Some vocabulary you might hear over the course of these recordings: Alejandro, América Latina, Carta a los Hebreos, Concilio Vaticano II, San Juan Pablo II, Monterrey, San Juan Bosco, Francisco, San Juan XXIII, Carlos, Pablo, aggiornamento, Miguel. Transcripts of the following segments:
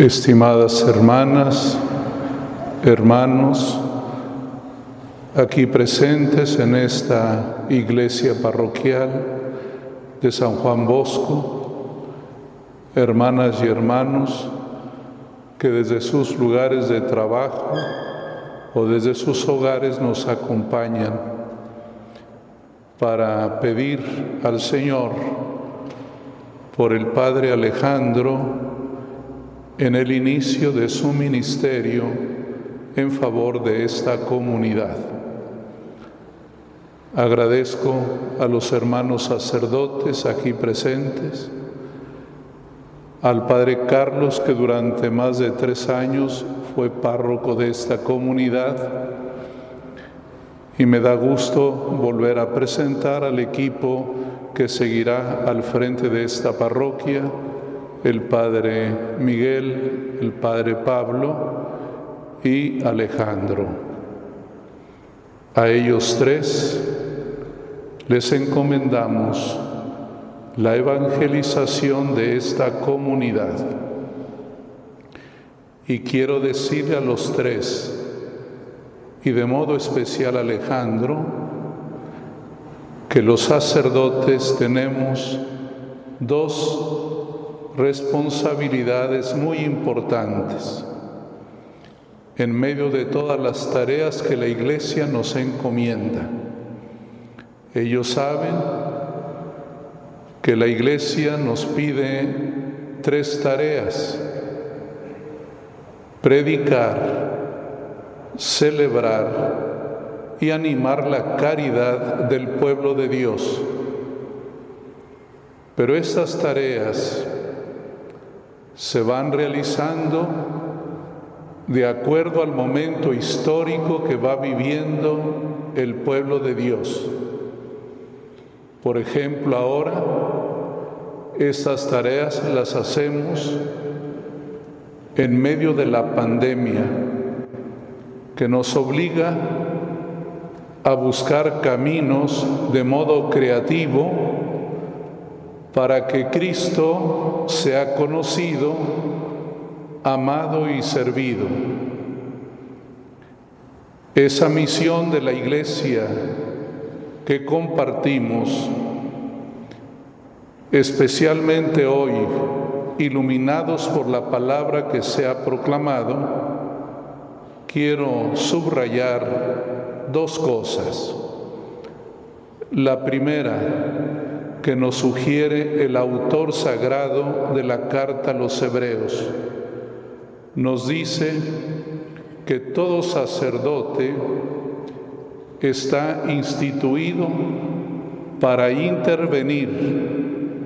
Estimadas hermanas, hermanos, aquí presentes en esta iglesia parroquial de San Juan Bosco, hermanas y hermanos que desde sus lugares de trabajo o desde sus hogares nos acompañan para pedir al Señor por el Padre Alejandro en el inicio de su ministerio en favor de esta comunidad. Agradezco a los hermanos sacerdotes aquí presentes, al Padre Carlos, que durante más de 3 años fue párroco de esta comunidad, y me da gusto volver a presentar al equipo que seguirá al frente de esta parroquia, el Padre Miguel, el Padre Pablo y Alejandro. A ellos 3 les encomendamos la evangelización de esta comunidad. Y quiero decirle a los 3, y de modo especial a Alejandro, que los sacerdotes tenemos 2 responsabilidades muy importantes en medio de todas las tareas que la Iglesia nos encomienda. Ellos saben que la Iglesia nos pide 3 tareas: predicar, celebrar y animar la caridad del pueblo de Dios. Pero estas tareas se van realizando de acuerdo al momento histórico que va viviendo el pueblo de Dios. Por ejemplo, ahora estas tareas las hacemos en medio de la pandemia, que nos obliga a buscar caminos de modo creativo para que Cristo sea conocido, amado y servido. Esa misión de la Iglesia que compartimos, especialmente hoy, iluminados por la palabra que se ha proclamado, quiero subrayar 2 cosas. La primera, que nos sugiere el autor sagrado de la Carta a los Hebreos. Nos dice que todo sacerdote está instituido para intervenir,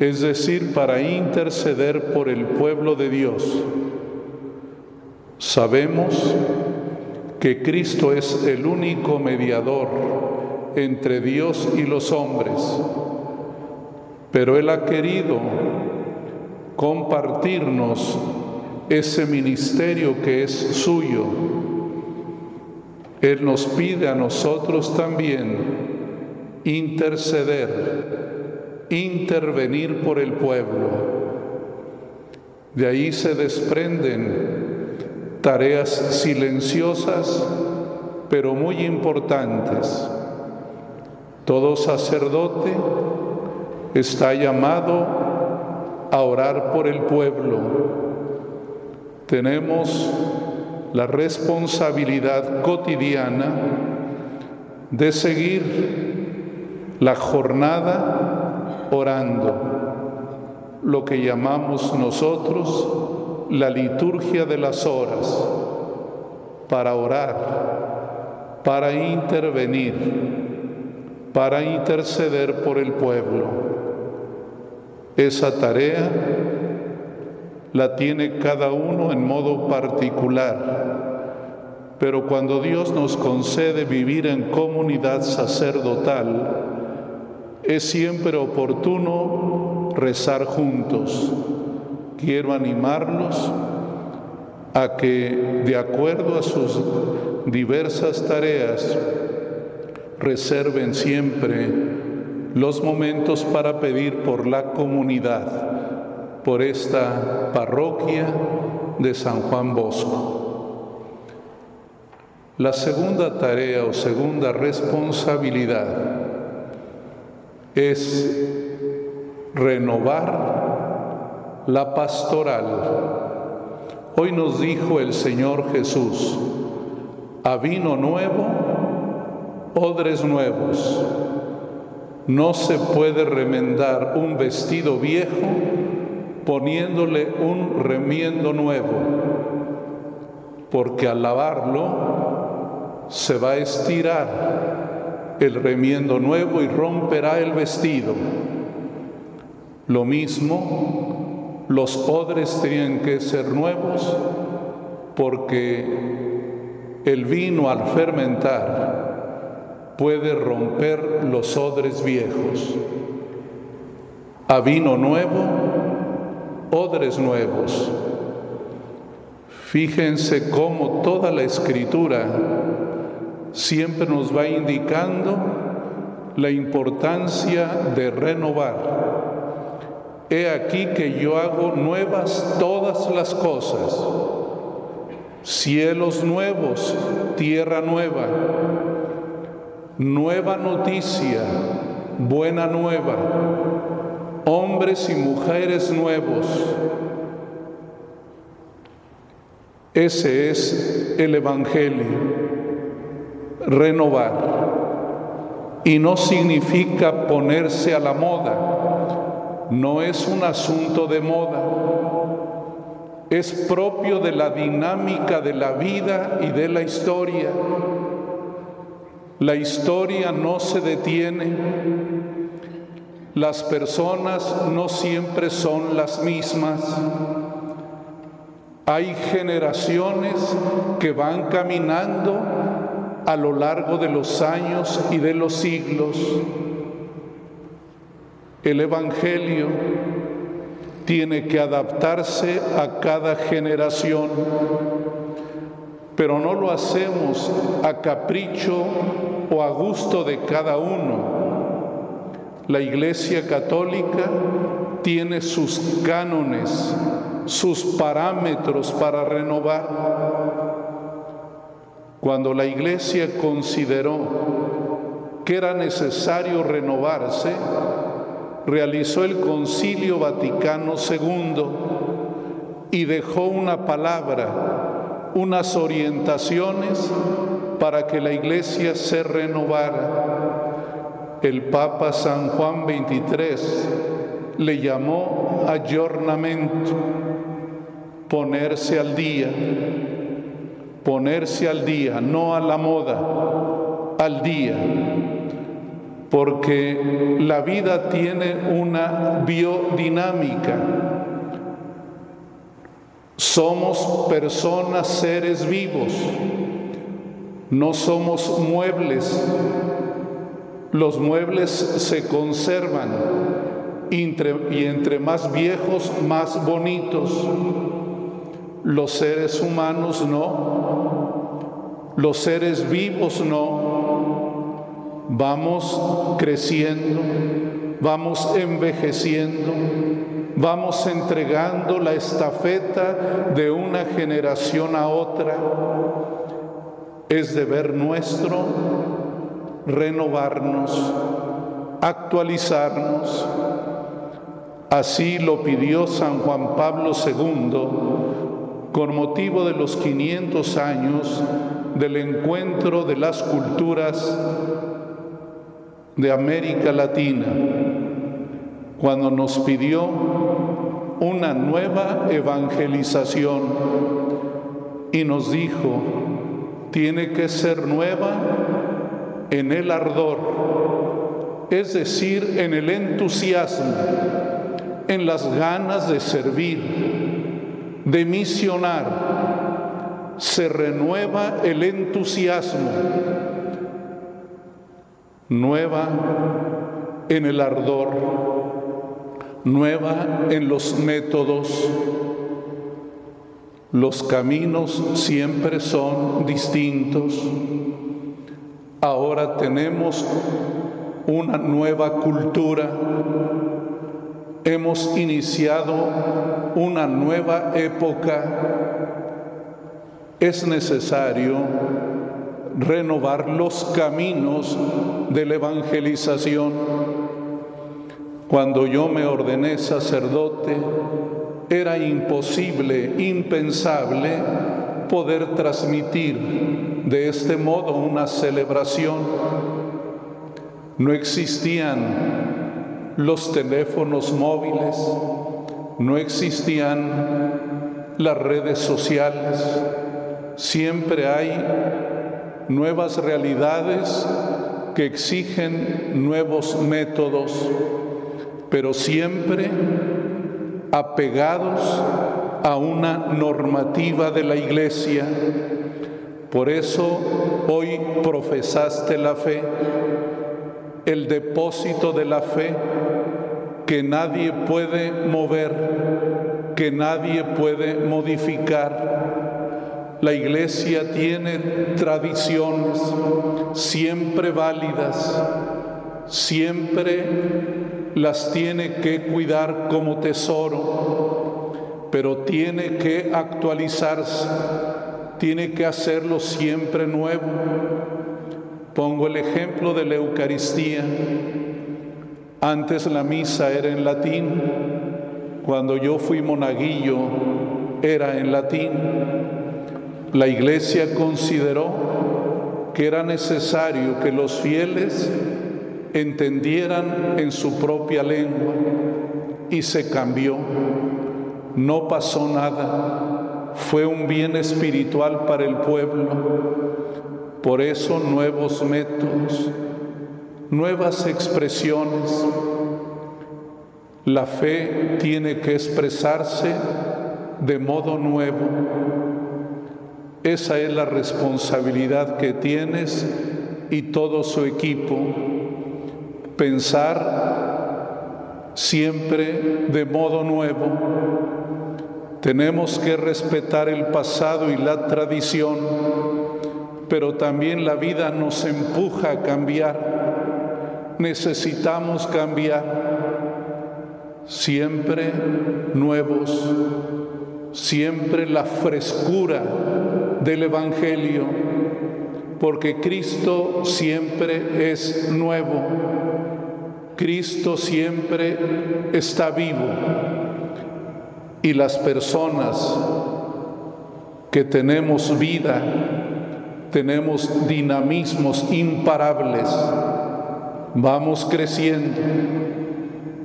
es decir, para interceder por el pueblo de Dios. Sabemos que Cristo es el único mediador entre Dios y los hombres, pero Él ha querido compartirnos ese ministerio que es suyo. Él nos pide a nosotros también interceder, intervenir por el pueblo. De ahí se desprenden tareas silenciosas, pero muy importantes. Todo sacerdote está llamado a orar por el pueblo. Tenemos la responsabilidad cotidiana de seguir la jornada orando, lo que llamamos nosotros la liturgia de las horas, para orar, para intervenir, para interceder por el pueblo. Esa tarea la tiene cada uno en modo particular, pero cuando Dios nos concede vivir en comunidad sacerdotal, es siempre oportuno rezar juntos. Quiero animarlos a que, de acuerdo a sus diversas tareas, reserven siempre los momentos para pedir por la comunidad, por esta parroquia de San Juan Bosco. La segunda tarea o segunda responsabilidad es renovar la pastoral. Hoy nos dijo el Señor Jesús: a vino nuevo, odres nuevos. No se puede remendar un vestido viejo poniéndole un remiendo nuevo, porque al lavarlo se va a estirar el remiendo nuevo y romperá el vestido. Lo mismo, los odres tenían que ser nuevos, porque el vino al fermentar puede romper los odres viejos. A vino nuevo, odres nuevos. Fíjense cómo toda la Escritura siempre nos va indicando la importancia de renovar. He aquí que yo hago nuevas todas las cosas. Cielos nuevos, tierra nueva, nueva noticia, buena nueva, hombres y mujeres nuevos. Ese es el Evangelio. Renovar. Y no significa ponerse a la moda. No es un asunto de moda. Es propio de la dinámica de la vida y de la historia. La historia no se detiene. Las personas no siempre son las mismas. Hay generaciones que van caminando a lo largo de los años y de los siglos. El Evangelio tiene que adaptarse a cada generación, pero no lo hacemos a capricho o a gusto de cada uno. La Iglesia Católica tiene sus cánones, sus parámetros para renovar. Cuando la Iglesia consideró que era necesario renovarse, realizó el Concilio Vaticano II y dejó una palabra, unas orientaciones para que la Iglesia se renovara. El Papa San Juan XXIII le llamó aggiornamento, ponerse al día, no a la moda, al día. Porque la vida tiene una biodinámica. Somos personas, seres vivos. No somos muebles. Los muebles se conservan y entre más viejos, más bonitos. Los seres humanos no. Los seres vivos no. Vamos creciendo, vamos envejeciendo, vamos entregando la estafeta de una generación a otra. Es deber nuestro renovarnos, actualizarnos. Así lo pidió San Juan Pablo II con motivo de los 500 años del encuentro de las culturas de América Latina, cuando nos pidió una nueva evangelización y nos dijo: tiene que ser nueva en el ardor, es decir, en el entusiasmo, en las ganas de servir, de misionar. Se renueva el entusiasmo. Nueva en el ardor, nueva en los métodos. Los caminos siempre son distintos. Ahora tenemos una nueva cultura. hemos iniciado una nueva época, es necesario renovar los caminos de la evangelización. Cuando yo me ordené sacerdote, era imposible, impensable, poder transmitir de este modo una celebración. No existían los teléfonos móviles, no existían las redes sociales. Siempre hay nuevas realidades que exigen nuevos métodos, pero siempre apegados a una normativa de la Iglesia. Por eso hoy profesaste la fe, el depósito de la fe que nadie puede mover, que nadie puede modificar. La Iglesia tiene tradiciones siempre válidas, siempre las tiene que cuidar como tesoro, pero tiene que actualizarse, tiene que hacerlo siempre nuevo. Pongo el ejemplo de la Eucaristía. Antes la misa era en latín. Cuando yo fui monaguillo era en latín. La Iglesia consideró que era necesario que los fieles entendieran en su propia lengua y se cambió. No pasó nada. Fue un bien espiritual para el pueblo. Por eso nuevos métodos, nuevas expresiones. La fe tiene que expresarse de modo nuevo. Esa es la responsabilidad que tienes y todo su equipo. Pensar siempre de modo nuevo. Tenemos que respetar el pasado y la tradición, pero también la vida nos empuja a cambiar. Necesitamos cambiar. Siempre nuevos, siempre la frescura del Evangelio, porque Cristo siempre es nuevo. Cristo siempre está vivo. Y las personas que tenemos vida, tenemos dinamismos imparables, vamos creciendo,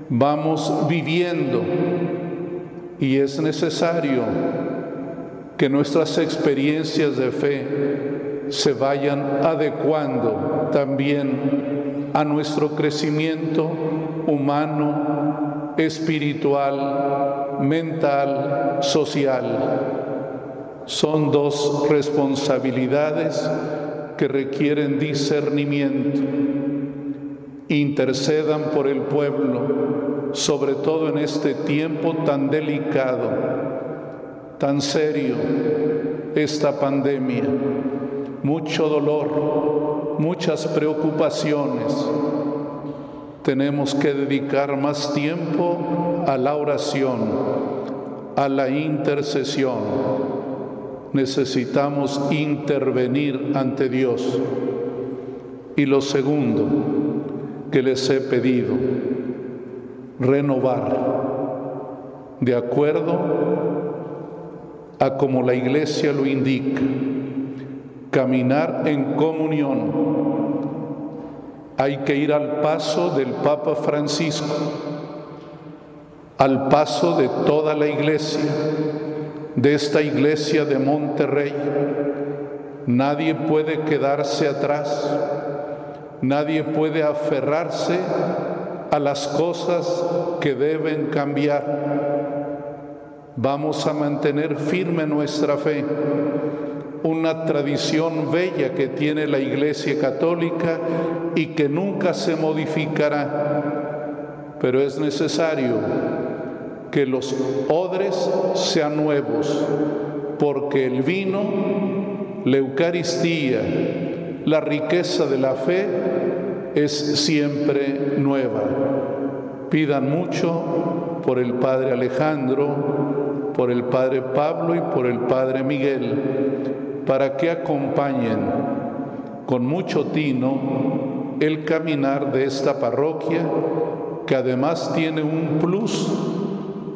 vamos viviendo, y es necesario que nuestras experiencias de fe se vayan adecuando también a nuestro crecimiento humano, espiritual, mental, social. Son dos responsabilidades que requieren discernimiento. Intercedan por el pueblo, sobre todo en este tiempo tan delicado, tan serio, esta pandemia. Mucho dolor, muchas preocupaciones. Tenemos que dedicar más tiempo a la oración, a la intercesión. Necesitamos intervenir ante Dios. Y lo segundo que les he pedido, renovar, de acuerdo a como la Iglesia lo indica, caminar en comunión. Hay que ir al paso del Papa Francisco, al paso de toda la Iglesia, de esta Iglesia de Monterrey. Nadie puede quedarse atrás, nadie puede aferrarse a las cosas que deben cambiar. Vamos a mantener firme nuestra fe, una tradición bella que tiene la Iglesia Católica y que nunca se modificará, pero es necesario que los odres sean nuevos, porque el vino, la Eucaristía, la riqueza de la fe es siempre nueva. Pidan mucho por el Padre Alejandro, por el Padre Pablo y por el Padre Miguel, para que acompañen con mucho tino el caminar de esta parroquia, que además tiene un plus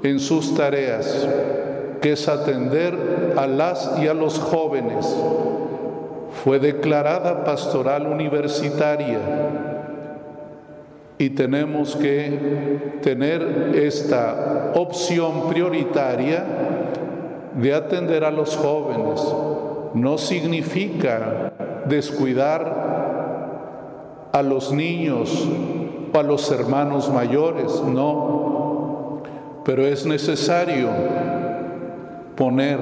en sus tareas, que es atender a las y a los jóvenes. Fue declarada pastoral universitaria y tenemos que tener esta opción prioritaria de atender a los jóvenes. No significa descuidar a los niños o a los hermanos mayores, no, pero es necesario poner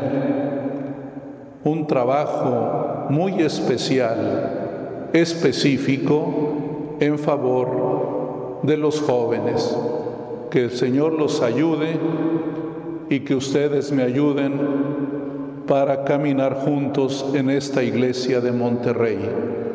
un trabajo muy especial, específico, en favor de los jóvenes. Que el Señor los ayude y que ustedes me ayuden para caminar juntos en esta iglesia de Monterrey.